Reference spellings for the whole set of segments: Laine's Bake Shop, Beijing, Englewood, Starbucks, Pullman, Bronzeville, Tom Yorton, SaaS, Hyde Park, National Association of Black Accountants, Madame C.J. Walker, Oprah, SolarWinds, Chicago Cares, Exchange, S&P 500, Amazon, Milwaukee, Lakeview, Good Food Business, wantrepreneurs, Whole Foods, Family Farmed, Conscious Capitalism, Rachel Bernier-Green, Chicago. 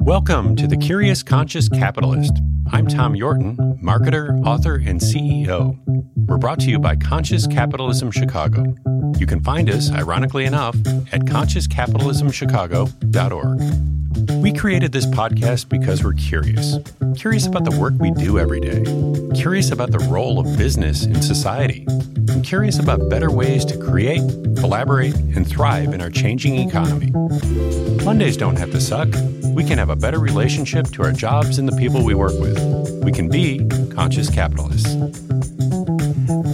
Welcome to The Curious Conscious Capitalist. I'm Tom Yorton, marketer, author, and CEO. We're brought to you by Conscious Capitalism Chicago. You can find us, ironically enough, at consciouscapitalismchicago.org. We created this podcast because we're curious. Curious about the work we do every day. Curious about the role of business in society. And curious about better ways to create, collaborate, and thrive in our changing economy. Mondays don't have to suck. We can have a better relationship to our jobs and the people we work with. We can be conscious capitalists.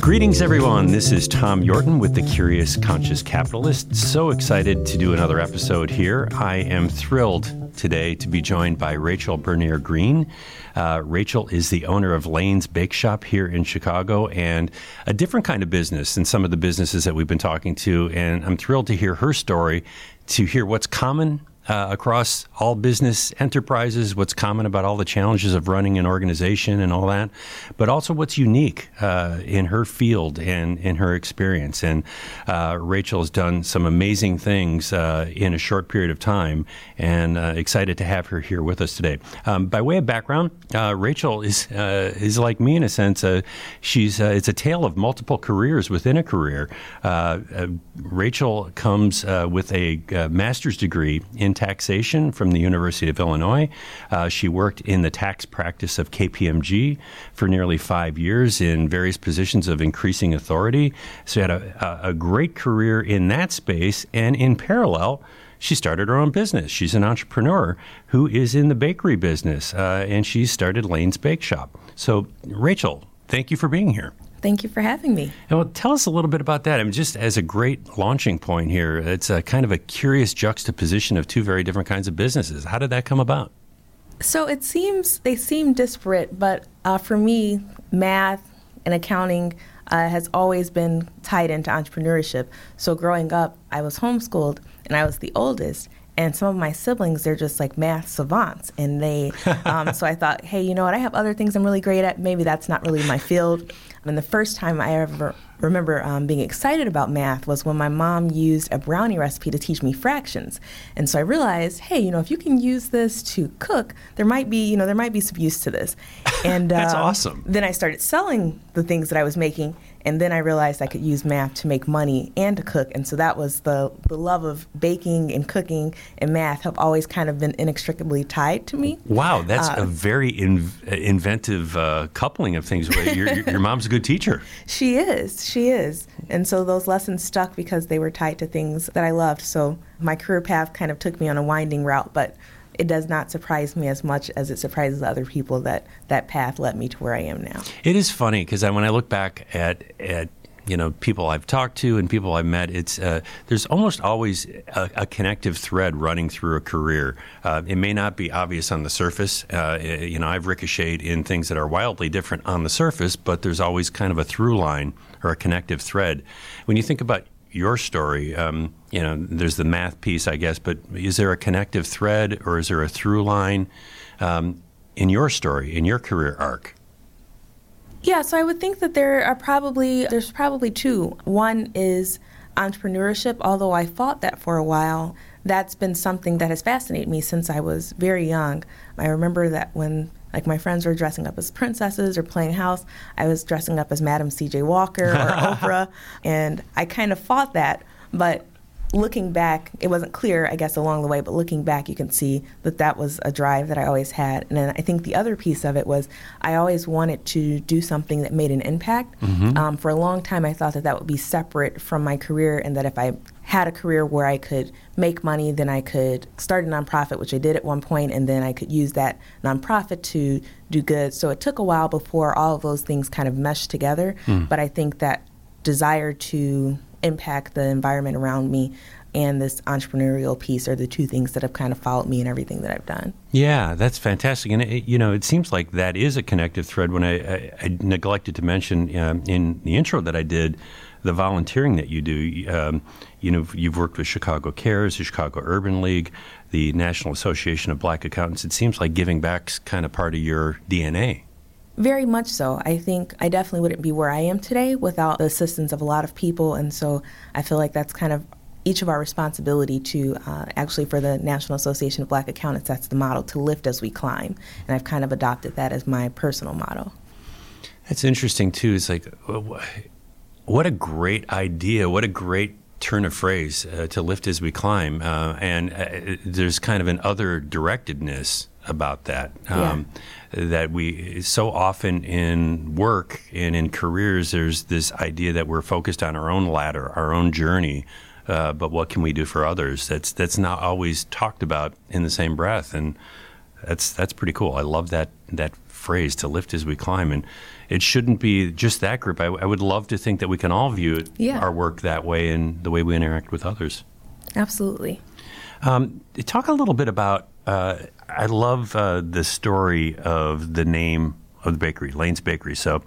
Greetings, everyone. This is Tom Yorton with The Curious Conscious Capitalist. So excited to do another episode here. I am thrilled today to be joined by Rachel Bernier-Green. Rachel is the owner of Laine's Bake Shop here in Chicago, and a different kind of business than some of the businesses that we've been talking to. And I'm thrilled to hear her story, to hear what's common across all business enterprises, what's common about all the challenges of running an organization and all that, but also what's unique in her field and in her experience. And Rachel has done some amazing things in a short period of time, and excited to have her here with us today. By way of background, Rachel is like me in a sense. It's a tale of multiple careers within a career. Rachel comes with a master's degree in taxation from the University of Illinois. She worked in the tax practice of KPMG for nearly 5 years in various positions of increasing authority. So she had a great career in that space, and in parallel, she started her own business. She's an entrepreneur who is in the bakery business, and she started Laine's Bake Shop. So, Rachel, thank you for being here. Thank you for having me. And well, tell us a little bit about that. I mean, just as a great launching point here, it's a kind of a curious juxtaposition of two very different kinds of businesses. How did that come about? So they seem disparate, but for me, math and accounting has always been tied into entrepreneurship. So growing up, I was homeschooled, and I was the oldest. And some of my siblings, they're just like math savants. And they, so I thought, hey, you know what? I have other things I'm really great at. Maybe that's not really my field. And the first time I ever remember being excited about math was when my mom used a brownie recipe to teach me fractions. And so I realized, hey, you know, if you can use this to cook, there might be some use to this. And that's awesome. Then I started selling the things that I was making. And then I realized I could use math to make money and to cook. And so that was the love of baking and cooking and math have always kind of been inextricably tied to me. Wow, that's a very inventive coupling of things. Your mom's a good teacher. She is. And so those lessons stuck because they were tied to things that I loved. So my career path kind of took me on a winding route, but it does not surprise me as much as it surprises other people that path led me to where I am now. It is funny because when I look back at people I've talked to and people I've met, it's there's almost always a connective thread running through a career. It may not be obvious on the surface. I've ricocheted in things that are wildly different on the surface, but there's always kind of a through line or a connective thread. When you think about your story, there's the math piece, I guess, but is there a connective thread or is there a through line in your story, in your career arc? Yeah, so I would think that there's probably two. One is entrepreneurship, although I fought that for a while. That's been something that has fascinated me since I was very young. I remember that when my friends were dressing up as princesses or playing house, I was dressing up as Madame C.J. Walker or Oprah, and I kind of fought that. But looking back, it wasn't clear, I guess, along the way, but looking back, you can see that was a drive that I always had. And then I think the other piece of it was I always wanted to do something that made an impact. Mm-hmm. For a long time, I thought that would be separate from my career, and that if I had a career where I could make money, then I could start a nonprofit, which I did at one point, and then I could use that nonprofit to do good. So it took a while before all of those things kind of meshed together. Mm. But I think that desire to impact the environment around me and this entrepreneurial piece are the two things that have kind of followed me in everything that I've done. Yeah, that's fantastic. And it seems like that is a connective thread. When I neglected to mention in the intro that I did, the volunteering that you do, you've worked with Chicago Cares, the Chicago Urban League, the National Association of Black Accountants. It seems like giving back's kind of part of your DNA. Very much so. I think I definitely wouldn't be where I am today without the assistance of a lot of people. And so I feel like that's kind of each of our responsibility to, actually for the National Association of Black Accountants, that's the model, to lift as we climb. And I've kind of adopted that as my personal model. That's interesting, too. It's like, what a great idea. What a great turn of phrase, to lift as we climb. And there's kind of an other directedness about that, that we so often in work and in careers, there's this idea that we're focused on our own ladder, our own journey. But what can we do for others? That's not always talked about in the same breath. And that's pretty cool. I love that phrase, to lift as we climb. And it shouldn't be just that group. I would love to think that we can all view it, our work that way and the way we interact with others. Absolutely. Talk a little bit about, I love the story of the name of the bakery, Laine's Bakery. So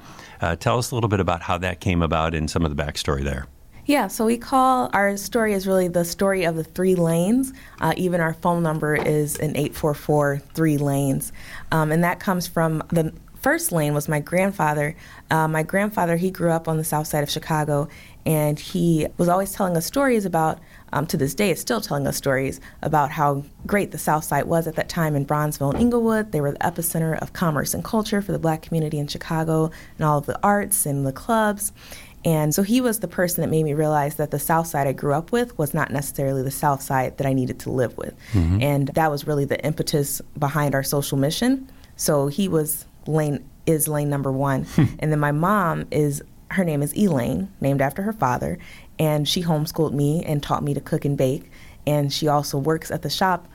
tell us a little bit about how that came about and some of the backstory there. Yeah, so we call, our story is really the story of the three lanes. Even our phone number is an 844-3-LANES. And that comes from, the first lane was my grandfather. My grandfather, he grew up on the south side of Chicago, and he was always telling us stories about, to this day is still telling us stories about how great the South Side was at that time in Bronzeville and Englewood. They were the epicenter of commerce and culture for the black community in Chicago and all of the arts and the clubs. And so he was the person that made me realize that the South Side I grew up with was not necessarily the South Side that I needed to live with. Mm-hmm. And that was really the impetus behind our social mission. So he was lane number one. And then my mom her name is Elaine, named after her father. And she homeschooled me and taught me to cook and bake. And she also works at the shop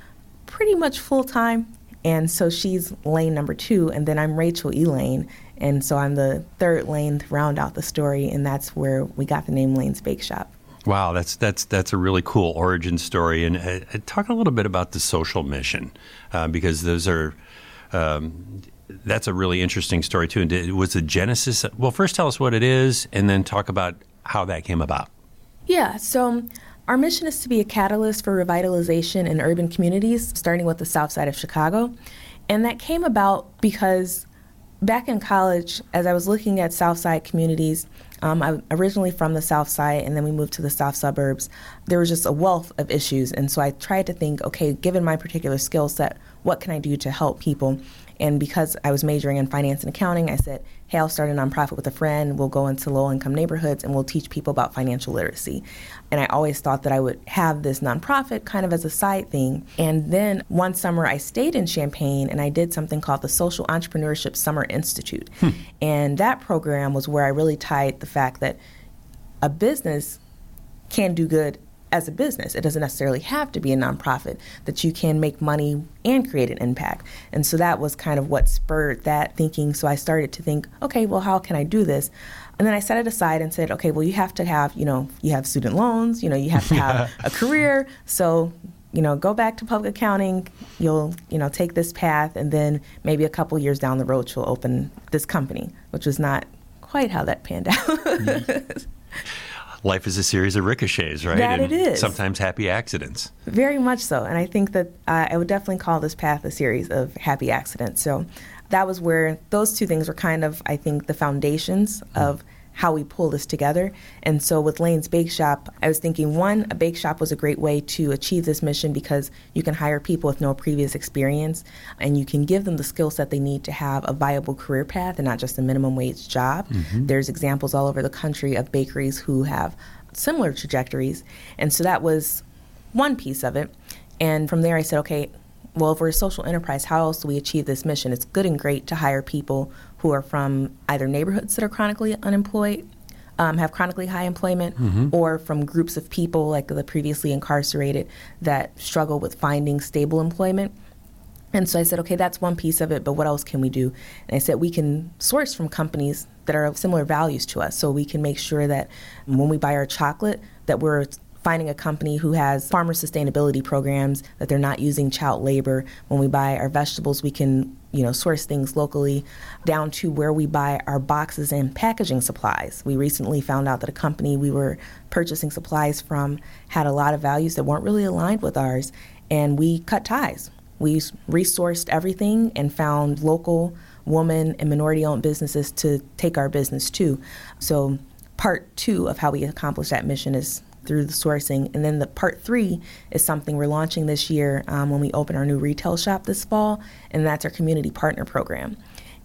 pretty much full time. And so she's lane number two. And then I'm Rachel Elaine. And so I'm the third lane to round out the story. And that's where we got the name Laine's Bake Shop. Wow, that's a really cool origin story. And talk a little bit about the social mission, because those are... that's a really interesting story, too. And it was the genesis. Well, first tell us what it is and then talk about how that came about. Yeah, so our mission is to be a catalyst for revitalization in urban communities, starting with the South Side of Chicago. And that came about because back in college, as I was looking at South Side communities, I'm originally from the South Side, and then we moved to the South Suburbs. There was just a wealth of issues. And so I tried to think, okay, given my particular skill set, what can I do to help people? And because I was majoring in finance and accounting, I said, hey, I'll start a nonprofit with a friend. We'll go into low-income neighborhoods, and we'll teach people about financial literacy. And I always thought that I would have this nonprofit kind of as a side thing. And then one summer, I stayed in Champaign, and I did something called the Social Entrepreneurship Summer Institute. And that program was where I really tied the fact that a business can do good as a business. It doesn't necessarily have to be a nonprofit, that you can make money and create an impact. And so that was kind of what spurred that thinking. So I started to think, okay, well, how can I do this? And then I set it aside and said, okay, well, you have to have, you have student loans, you have to have a career. So, go back to public accounting, you'll, take this path. And then maybe a couple years down the road, you'll open this company, which was not quite how that panned out. Life is a series of ricochets, right? That and it is. Sometimes happy accidents. Very much so. And I think that I would definitely call this path a series of happy accidents. So that was where those two things were kind of, I think, the foundations of how we pull this together. And so with Laine's Bake Shop, I was thinking, one, a bake shop was a great way to achieve this mission because you can hire people with no previous experience and you can give them the skills that they need to have a viable career path and not just a minimum wage job. Mm-hmm. There's examples all over the country of bakeries who have similar trajectories. And so that was one piece of it. And from there I said, okay, well, if we're a social enterprise, how else do we achieve this mission? It's good and great to hire people who are from either neighborhoods that are chronically unemployed, have chronically high employment, mm-hmm. or from groups of people like the previously incarcerated that struggle with finding stable employment. And so I said, okay, that's one piece of it, but what else can we do? And I said, we can source from companies that are of similar values to us, so we can make sure that when we buy our chocolate, that we're finding a company who has farmer sustainability programs, that they're not using child labor. When we buy our vegetables, we can, source things locally, down to where we buy our boxes and packaging supplies. We recently found out that a company we were purchasing supplies from had a lot of values that weren't really aligned with ours, and we cut ties. We resourced everything and found local women and minority-owned businesses to take our business to. So part two of how we accomplish that mission is through the sourcing. And then the part three is something we're launching this year when we open our new retail shop this fall, and that's our community partner program.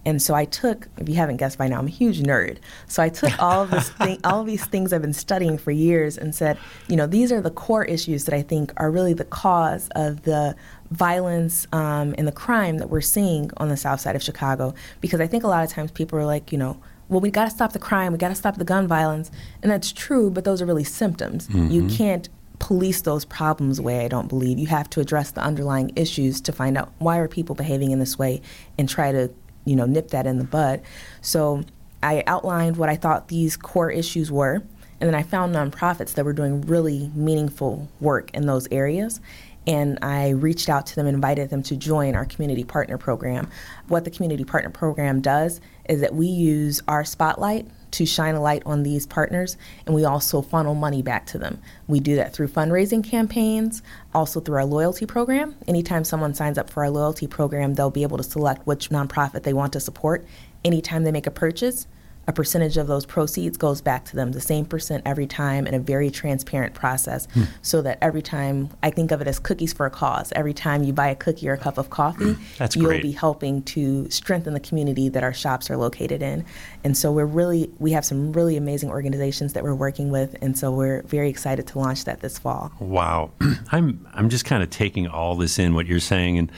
And so I took, if you haven't guessed by now, I'm a huge nerd. So I took all of this all of these things I've been studying for years and said, you know, these are the core issues that I think are really the cause of the violence and the crime that we're seeing on the south side of Chicago. Because I think a lot of times people are like, you know, well, we got to stop the crime, we got to stop the gun violence. And that's true, but those are really symptoms. Mm-hmm. You can't police those problems away, I don't believe. You have to address the underlying issues to find out why are people behaving in this way and try to, you know, nip that in the bud. So I outlined what I thought these core issues were, and then I found nonprofits that were doing really meaningful work in those areas. And I reached out to them and invited them to join our community partner program. What the community partner program does is that we use our spotlight to shine a light on these partners, and we also funnel money back to them. We do that through fundraising campaigns, also through our loyalty program. Anytime someone signs up for our loyalty program, they'll be able to select which nonprofit they want to support. Anytime they make a purchase, a percentage of those proceeds goes back to them, the same percent every time, in a very transparent process, so that every time, I think of it as cookies for a cause. Every time you buy a cookie or a cup of coffee, you'll be helping to strengthen the community that our shops are located in. And so we have some really amazing organizations that we're working with, and so we're very excited to launch that this fall. Wow. I'm just kind of taking all this in, what you're saying, and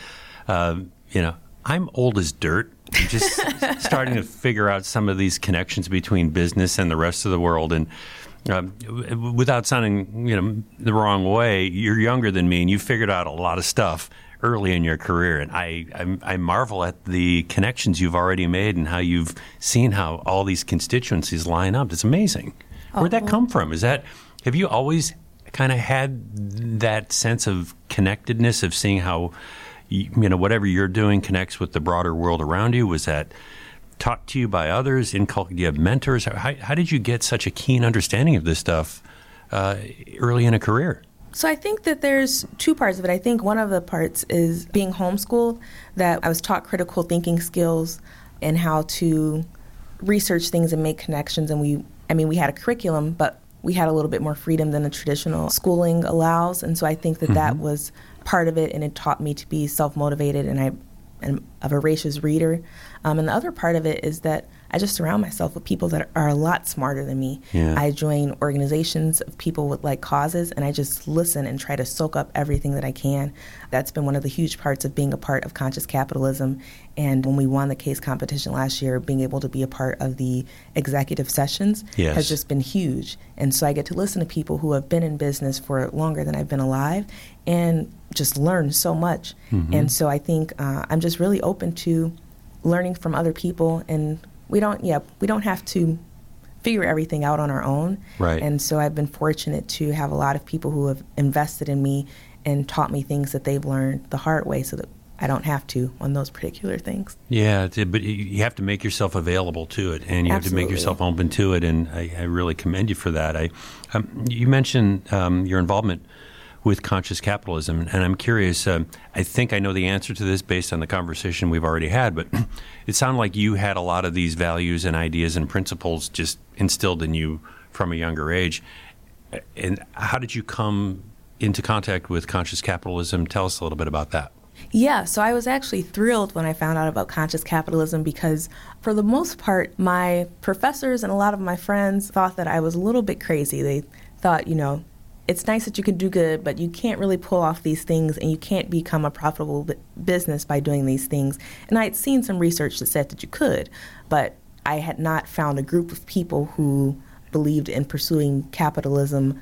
you know, I'm old as dirt. I'm just starting to figure out some of these connections between business and the rest of the world. And without sounding, you know, the wrong way, you're younger than me, and you figured out a lot of stuff early in your career. And I marvel at the connections you've already made and how you've seen how all these constituencies line up. It's amazing. Where'd that come from? Have you always kind of had that sense of connectedness, of seeing how, you know, whatever you're doing connects with the broader world around you? Was that taught to you by others? Do you have mentors? How did you get such a keen understanding of this stuff early in a career? So I think that there's two parts of it. I think one of the parts is being homeschooled, that I was taught critical thinking skills and how to research things and make connections. And we had a curriculum, but we had a little bit more freedom than the traditional schooling allows. And so I think that that was part of it, and it taught me to be self-motivated, and I am a voracious reader. And the other part of it is that I just surround myself with people that are a lot smarter than me. Yeah. I join organizations of people with like causes, and I just listen and try to soak up everything that I can. That's been one of the huge parts of being a part of Conscious Capitalism. And when we won the case competition last year, being able to be a part of the executive sessions has just been huge. And so I get to listen to people who have been in business for longer than I've been alive and just learn so much. Mm-hmm. And so I think I'm just really open to learning from other people, and we don't have to figure everything out on our own. Right. And so I've been fortunate to have a lot of people who have invested in me and taught me things that they've learned the hard way so that I don't have to on those particular things. Yeah, but you have to make yourself available to it, and you have to make yourself open to it, and I really commend you for that. You mentioned your involvement with Conscious Capitalism, and I'm curious, I think I know the answer to this based on the conversation we've already had, but it sounded like you had a lot of these values and ideas and principles just instilled in you from a younger age. And how did you come into contact with Conscious Capitalism? Tell us a little bit about that. Yeah, so I was actually thrilled when I found out about Conscious Capitalism, because for the most part, my professors and a lot of my friends thought that I was a little bit crazy. They thought, you know, it's nice that you can do good, but you can't really pull off these things, and you can't become a profitable business by doing these things. And I had seen some research that said that you could, but I had not found a group of people who believed in pursuing capitalism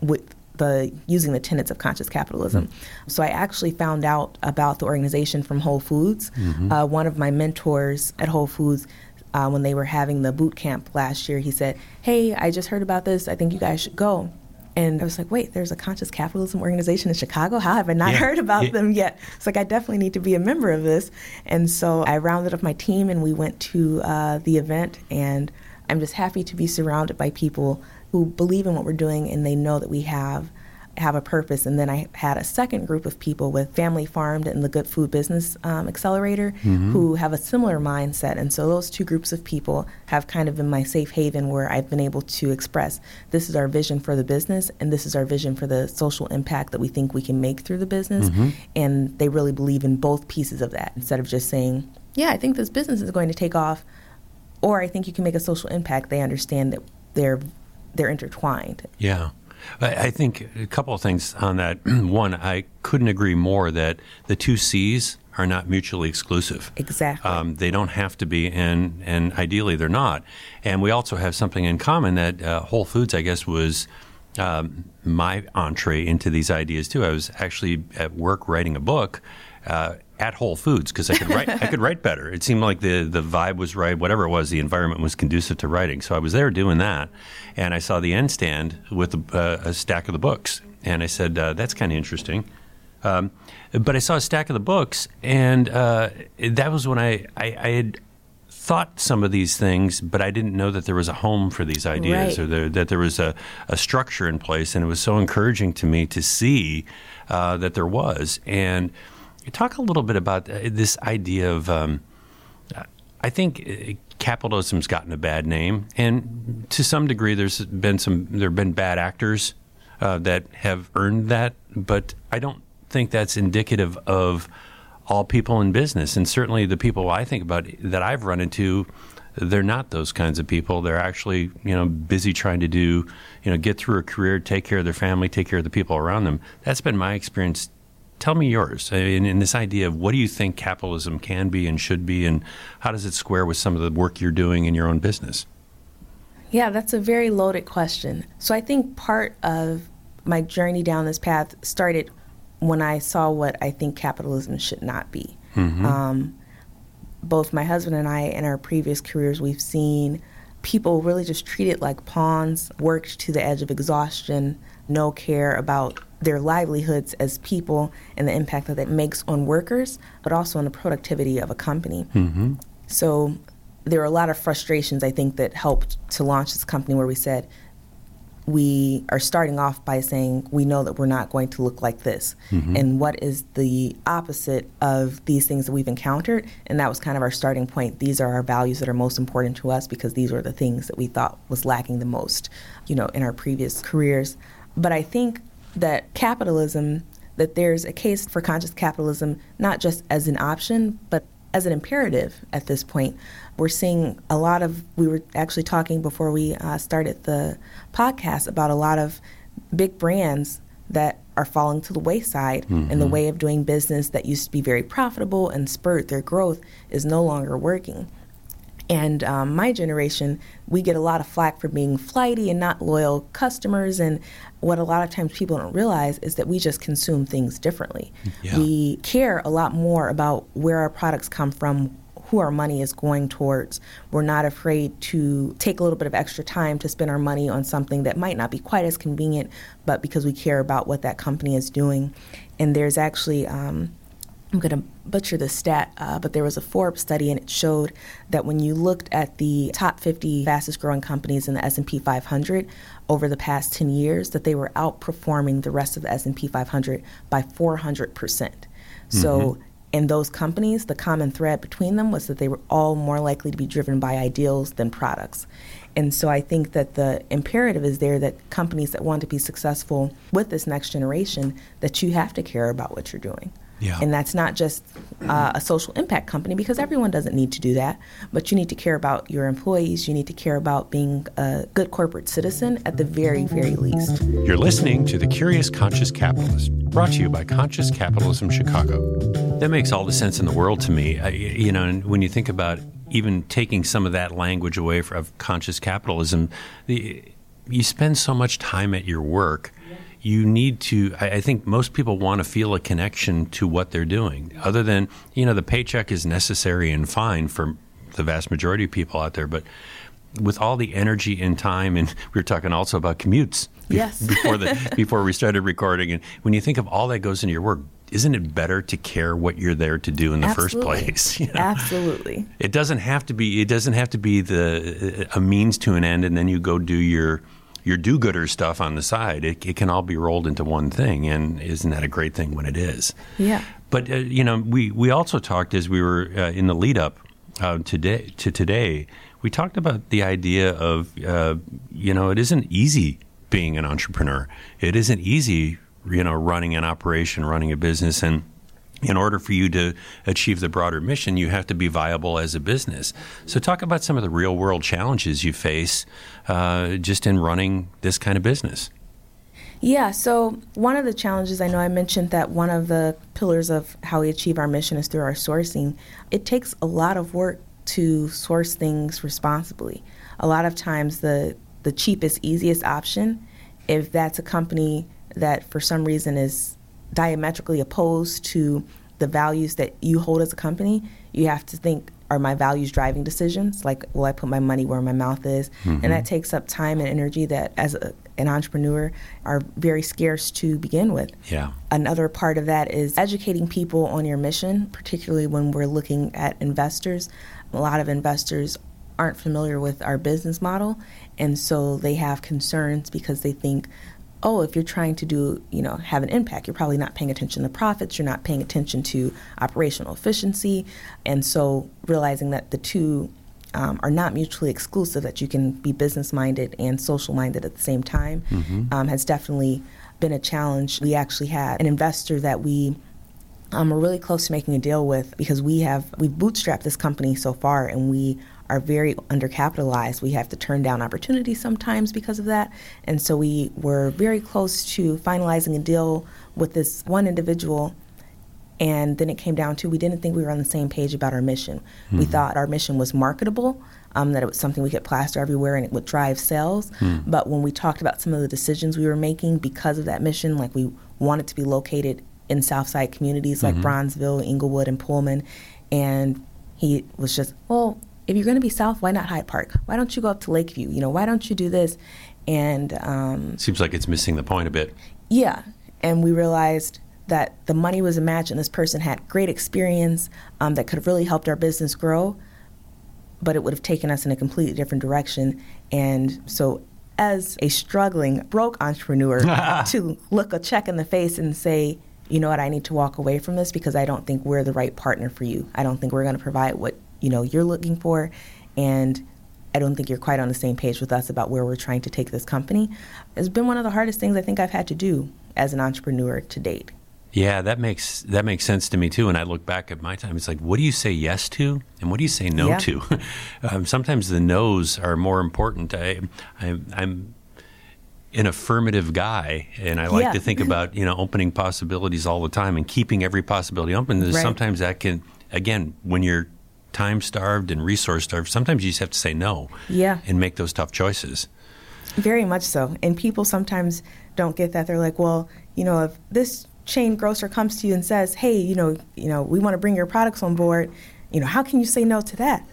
with using the tenets of Conscious Capitalism. Mm-hmm. So I actually found out about the organization from Whole Foods. Mm-hmm. One of my mentors at Whole Foods, when they were having the boot camp last year, he said, "Hey, I just heard about this. I think you guys should go." And I was like, wait, there's a Conscious Capitalism organization in Chicago? How have I not heard about them yet? It's like, I definitely need to be a member of this. And so I rounded up my team, and we went to the event. And I'm just happy to be surrounded by people who believe in what we're doing, and they know that we have have a purpose. And then I had a second group of people with Family Farmed and the Good Food Business Accelerator mm-hmm. who have a similar mindset. And so those two groups of people have kind of been my safe haven where I've been able to express, this is our vision for the business and this is our vision for the social impact that we think we can make through the business. Mm-hmm. And they really believe in both pieces of that instead of just saying, yeah, I think this business is going to take off or I think you can make a social impact. They understand that they're intertwined. Yeah. I think a couple of things on that. One, I couldn't agree more that the two C's are not mutually exclusive. Exactly. They don't have to be, and ideally they're not. And we also have something in common that Whole Foods, I guess, was my entree into these ideas, too. I was actually at work writing a book at Whole Foods because I could write better. It seemed like the vibe was right, whatever it was, the environment was conducive to writing. So I was there doing that, and I saw the end stand with a stack of the books. And I said, that's kind of interesting. But I saw a stack of the books, and that was when I had thought some of these things, but I didn't know that there was a home for these ideas, right, or that there was a structure in place. And it was so encouraging to me to see that there was. And talk a little bit about this idea of, I think capitalism's gotten a bad name, and to some degree there have been bad actors that have earned that, but I don't think that's indicative of all people in business, and certainly the people I think about that I've run into, they're not those kinds of people. They're actually, busy trying to do, get through a career, take care of their family, take care of the people around them. That's been my experience. Tell me yours. I mean, in this idea of what do you think capitalism can be and should be, and how does it square with some of the work you're doing in your own business? Yeah, that's a very loaded question. So I think part of my journey down this path started when I saw what I think capitalism should not be. Mm-hmm. Both my husband and I, in our previous careers, we've seen people really just treated like pawns, worked to the edge of exhaustion, no care about their livelihoods as people and the impact that makes on workers, but also on the productivity of a company. Mm-hmm. So there are a lot of frustrations, I think, that helped to launch this company, where we said, we are starting off by saying, we know that we're not going to look like this. Mm-hmm. And what is the opposite of these things that we've encountered? And that was kind of our starting point. These are our values that are most important to us, because these were the things that we thought was lacking the most, in our previous careers. But I think that capitalism, that there's a case for conscious capitalism, not just as an option, but as an imperative at this point. We're seeing a lot of, we were actually talking before we started the podcast about a lot of big brands that are falling to the wayside, mm-hmm. and the way of doing business that used to be very profitable and spurred their growth is no longer working. And my generation, we get a lot of flack for being flighty and not loyal customers. And what a lot of times people don't realize is that we just consume things differently. Yeah. We care a lot more about where our products come from, who our money is going towards. We're not afraid to take a little bit of extra time to spend our money on something that might not be quite as convenient, but because we care about what that company is doing. And there's actually... I'm going to butcher the stat, but there was a Forbes study, and it showed that when you looked at the top 50 fastest growing companies in the S&P 500 over the past 10 years, that they were outperforming the rest of the S&P 500 by 400%. Mm-hmm. So in those companies, the common thread between them was that they were all more likely to be driven by ideals than products. And so I think that the imperative is there that companies that want to be successful with this next generation, that you have to care about what you're doing. Yeah. And that's not just a social impact company, because everyone doesn't need to do that. But you need to care about your employees. You need to care about being a good corporate citizen at the very, very least. You're listening to The Curious Conscious Capitalist, brought to you by Conscious Capitalism Chicago. That makes all the sense in the world to me. And when you think about even taking some of that language away of conscious capitalism, you spend so much time at your work. You need to, I think most people want to feel a connection to what they're doing, other than, the paycheck is necessary and fine for the vast majority of people out there. But with all the energy and time, and we were talking also about commutes before we started recording. And when you think of all that goes into your work, isn't it better to care what you're there to do in the first place? Absolutely. It doesn't have to be a means to an end, and then you go do your your do-gooder stuff on the side, it can all be rolled into one thing. And isn't that a great thing when it is? Yeah. But, you know, we also talked as we were in the lead-up today, we talked about the idea of, you know, it isn't easy being an entrepreneur. It isn't easy, you know, running an operation, running a business. And in order for you to achieve the broader mission, you have to be viable as a business. So talk about some of the real world challenges you face just in running this kind of business. Yeah, so one of the challenges, I know I mentioned that one of the pillars of how we achieve our mission is through our sourcing. It takes a lot of work to source things responsibly. A lot of times the cheapest, easiest option, if that's a company that for some reason is diametrically opposed to the values that you hold as a company, you have to think, are my values driving decisions? Like, will I put my money where my mouth is? Mm-hmm. And that takes up time and energy that as an entrepreneur are very scarce to begin with. Yeah. Another part of that is educating people on your mission, particularly when we're looking at investors. A lot of investors aren't familiar with our business model, and so they have concerns because they think, oh, if you're trying to do, you know, have an impact, you're probably not paying attention to profits, you're not paying attention to operational efficiency. And so realizing that the two are not mutually exclusive, that you can be business-minded and social-minded at the same time, has definitely been a challenge. We actually had an investor that we are really close to making a deal with because we've bootstrapped this company so far, and we are very undercapitalized. We have to turn down opportunities sometimes because of that. And so we were very close to finalizing a deal with this one individual. And then it came down to, we didn't think we were on the same page about our mission. Mm-hmm. We thought our mission was marketable, that it was something we could plaster everywhere and it would drive sales. Mm. But when we talked about some of the decisions we were making because of that mission, like we wanted to be located in Southside communities like Bronzeville, Englewood, and Pullman. And he was just, well, if you're going to be south, why not Hyde Park? Why don't you go up to Lakeview? You know, why don't you do this? And seems like it's missing the point a bit. Yeah, and we realized that the money was imagined. This person had great experience that could have really helped our business grow, but it would have taken us in a completely different direction. And so as a struggling, broke entrepreneur, to look a check in the face and say, you know what, I need to walk away from this because I don't think we're the right partner for you. I don't think we're going to provide what you know you're looking for, and I don't think you're quite on the same page with us about where we're trying to take this company. It's been one of the hardest things I think I've had to do as an entrepreneur to date. Yeah, that makes sense to me too. And I look back at my time, it's like, what do you say yes to and what do you say no to? Sometimes the no's are more important. I'm an affirmative guy, and I like to think about, you know, opening possibilities all the time and keeping every possibility open. There's sometimes that can, again, when you're time-starved and resource-starved, sometimes you just have to say no and make those tough choices. Very much so. And people sometimes don't get that. They're like, well, you know, if this chain grocer comes to you and says, hey, you know, we want to bring your products on board, you know, how can you say no to that?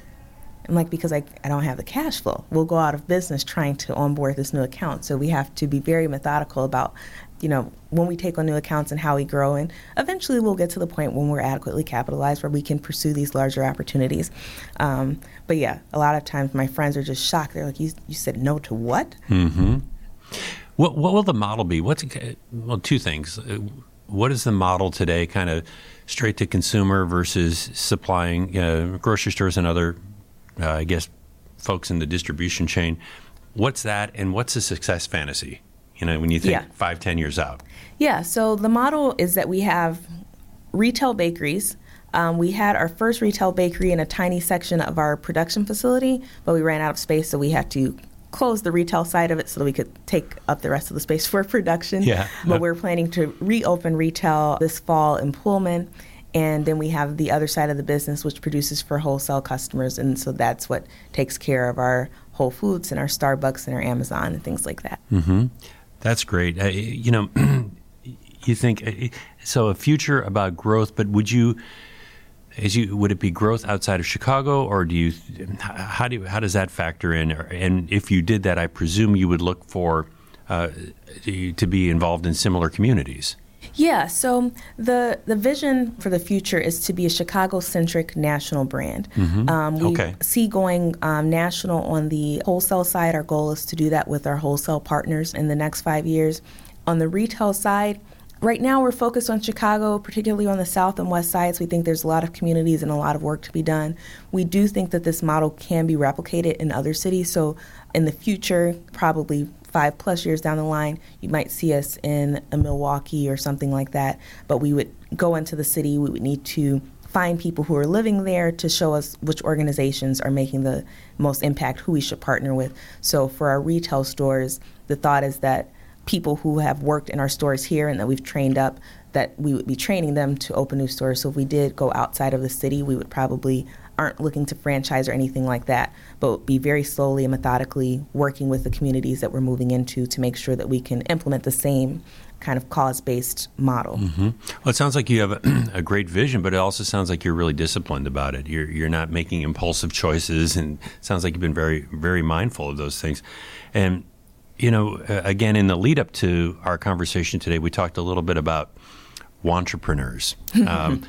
I'm like, because I don't have the cash flow. We'll go out of business trying to onboard this new account. So we have to be very methodical about, you know, when we take on new accounts and how we grow. And eventually we'll get to the point when we're adequately capitalized where we can pursue these larger opportunities. But yeah, a lot of times my friends are just shocked. They're like, you said no to what? Mm-hmm. What will the model be? Well, two things. What is the model today, kind of straight to consumer versus supplying grocery stores and other, I guess, folks in the distribution chain? What's that, and what's the success fantasy? You know, when you think 5-10 years out. Yeah, so the model is that we have retail bakeries. We had our first retail bakery in a tiny section of our production facility, but we ran out of space, so we had to close the retail side of it so that we could take up the rest of the space for production. Yeah. But we're planning to reopen retail this fall in Pullman. And then we have the other side of the business, which produces for wholesale customers. And so that's what takes care of our Whole Foods and our Starbucks and our Amazon and things like that. Mm-hmm. That's great. You know, you think, so a future about growth, but would it be growth outside of Chicago, or how does that factor in? And if you did that, I presume you would look for, to be involved in similar communities. Yeah, so the vision for the future is to be a Chicago-centric national brand. Mm-hmm. We see going national on the wholesale side. Our goal is to do that with our wholesale partners in the next 5 years. On the retail side, right now we're focused on Chicago, particularly on the south and west sides. We think there's a lot of communities and a lot of work to be done. We do think that this model can be replicated in other cities, so in the future, probably 5+ years down the line, you might see us in a Milwaukee or something like that. But we would go into the city. We would need to find people who are living there to show us which organizations are making the most impact, who we should partner with. So for our retail stores, the thought is that people who have worked in our stores here and that we've trained up, that we would be training them to open new stores. So if we did go outside of the city, we would probably aren't looking to franchise or anything like that, but be very slowly and methodically working with the communities that we're moving into to make sure that we can implement the same kind of cause-based model. Mm-hmm. Well, it sounds like you have a great vision, but it also sounds like you're really disciplined about it. You're not making impulsive choices, and it sounds like you've been very, very mindful of those things. And, you know, again, in the lead-up to our conversation today, we talked a little bit about wantrepreneurs.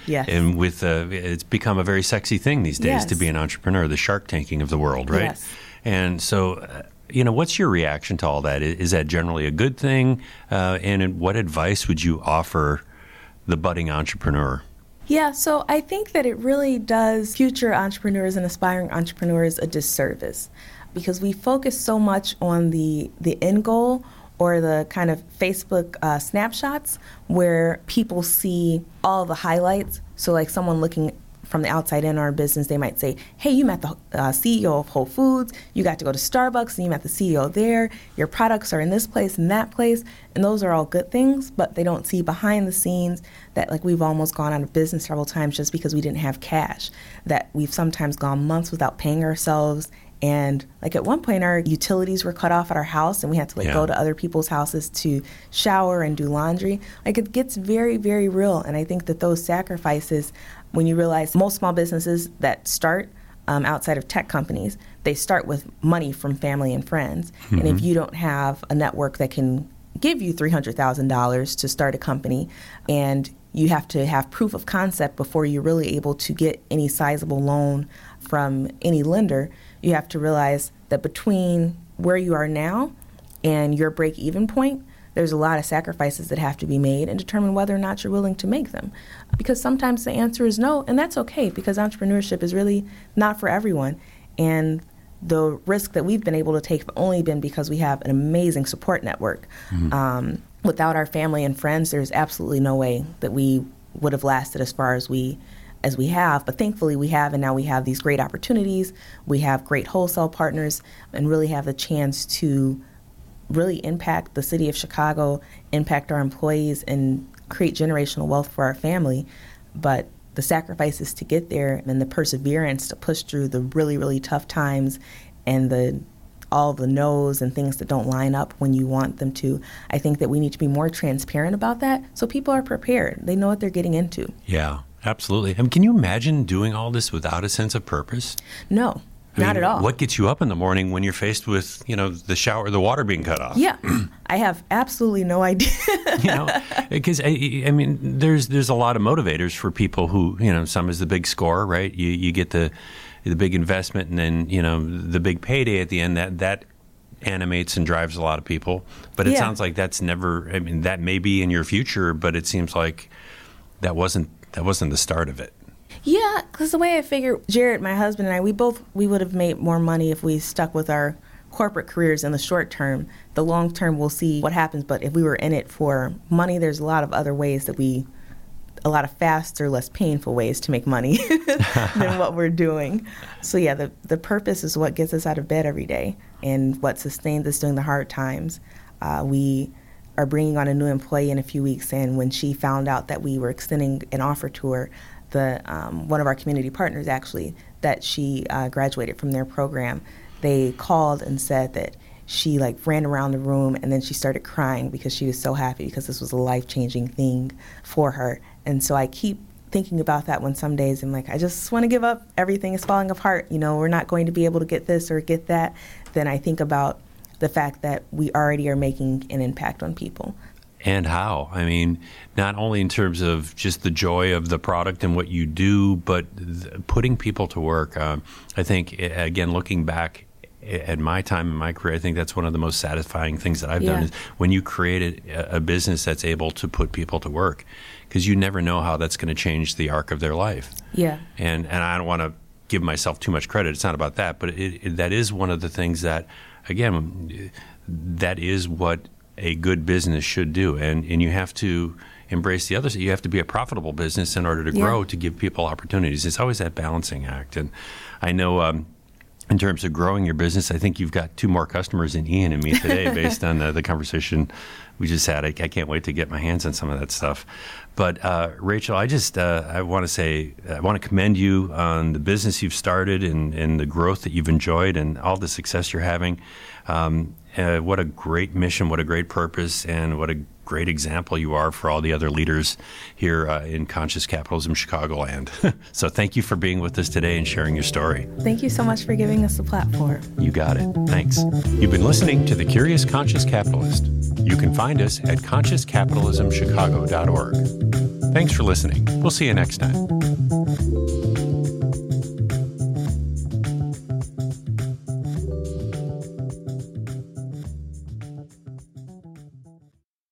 Yes. And with it's become a very sexy thing these days to be an entrepreneur, the Shark Tanking of the world, right? Yes. And so, you know, what's your reaction to all that? Is that generally a good thing? And what advice would you offer the budding entrepreneur? Yeah, so I think that it really does future entrepreneurs and aspiring entrepreneurs a disservice because we focus so much on the end goal or the kind of Facebook snapshots where people see all the highlights. So like someone looking from the outside in our business, they might say, hey, you met the CEO of Whole Foods, you got to go to Starbucks and you met the CEO there, your products are in this place and that place, and those are all good things, but they don't see behind the scenes that like we've almost gone out of business several times just because we didn't have cash, that we've sometimes gone months without paying ourselves. And like at one point, our utilities were cut off at our house and we had to like go to other people's houses to shower and do laundry. Like it gets very, very real. And I think that those sacrifices, when you realize most small businesses that start outside of tech companies, they start with money from family and friends. Mm-hmm. And if you don't have a network that can give you $300,000 to start a company, and you have to have proof of concept before you're really able to get any sizable loan from any lender, you have to realize that between where you are now and your break-even point, there's a lot of sacrifices that have to be made and determine whether or not you're willing to make them. Because sometimes the answer is no, and that's okay, because entrepreneurship is really not for everyone. And the risk that we've been able to take have only been because we have an amazing support network. Mm-hmm. Without our family and friends, there's absolutely no way that we would have lasted as far as we have, but thankfully we have, and now we have these great opportunities. We have great wholesale partners and really have the chance to really impact the city of Chicago, impact our employees, and create generational wealth for our family. But the sacrifices to get there and the perseverance to push through the really, really tough times and all the no's and things that don't line up when you want them to, I think that we need to be more transparent about that so people are prepared. They know what they're getting into. Yeah. Absolutely. I mean, can you imagine doing all this without a sense of purpose? No, not at all. What gets you up in the morning when you're faced with, you know, the water being cut off? Yeah, I have absolutely no idea. You know, because I mean, there's a lot of motivators for people who, you know, some is the big score, right? You get the big investment, and then, you know, the big payday at the end. That animates and drives a lot of people. But it sounds like that's never. I mean, that may be in your future, but it seems like that wasn't the start of it. Yeah, because the way I figured, Jared, my husband, and I, we would have made more money if we stuck with our corporate careers in the short term. The long term, we'll see what happens. But if we were in it for money, there's a lot of faster, less painful ways to make money than what we're doing. So yeah, the purpose is what gets us out of bed every day and what sustains us during the hard times. We are bringing on a new employee in a few weeks, and when she found out that we were extending an offer to her, one of our community partners actually, that she graduated from their program, they called and said that she like ran around the room and then she started crying because she was so happy because this was a life-changing thing for her. And so I keep thinking about that when some days I'm like, I just want to give up, everything is falling apart, you know, we're not going to be able to get this or get that. Then I think about the fact that we already are making an impact on people. and how. I mean, not only in terms of just the joy of the product and what you do, but putting people to work. I think, again, looking back at my time in my career, I think that's one of the most satisfying things that I've done is when you create a business that's able to put people to work, because you never know how that's going to change the arc of their life. Yeah. And I don't want to give myself too much credit. It's not about that, but that is one of the things that, again, that is what a good business should do. And you have to embrace the other side. You have to be a profitable business in order to grow, to give people opportunities. It's always that balancing act. And I know, in terms of growing your business, I think you've got 2 more customers in Ian and me today based on the conversation we just had. I can't wait to get my hands on some of that stuff. But Rachel, I want to commend you on the business you've started and the growth that you've enjoyed and all the success you're having. What a great mission, what a great purpose, and what a great example you are for all the other leaders here in Conscious Capitalism Chicagoland. So thank you for being with us today and sharing your story. Thank you so much for giving us the platform. You got it. Thanks. You've been listening to The Curious Conscious Capitalist. You can find us at consciouscapitalismchicago.org. Thanks for listening. We'll see you next time.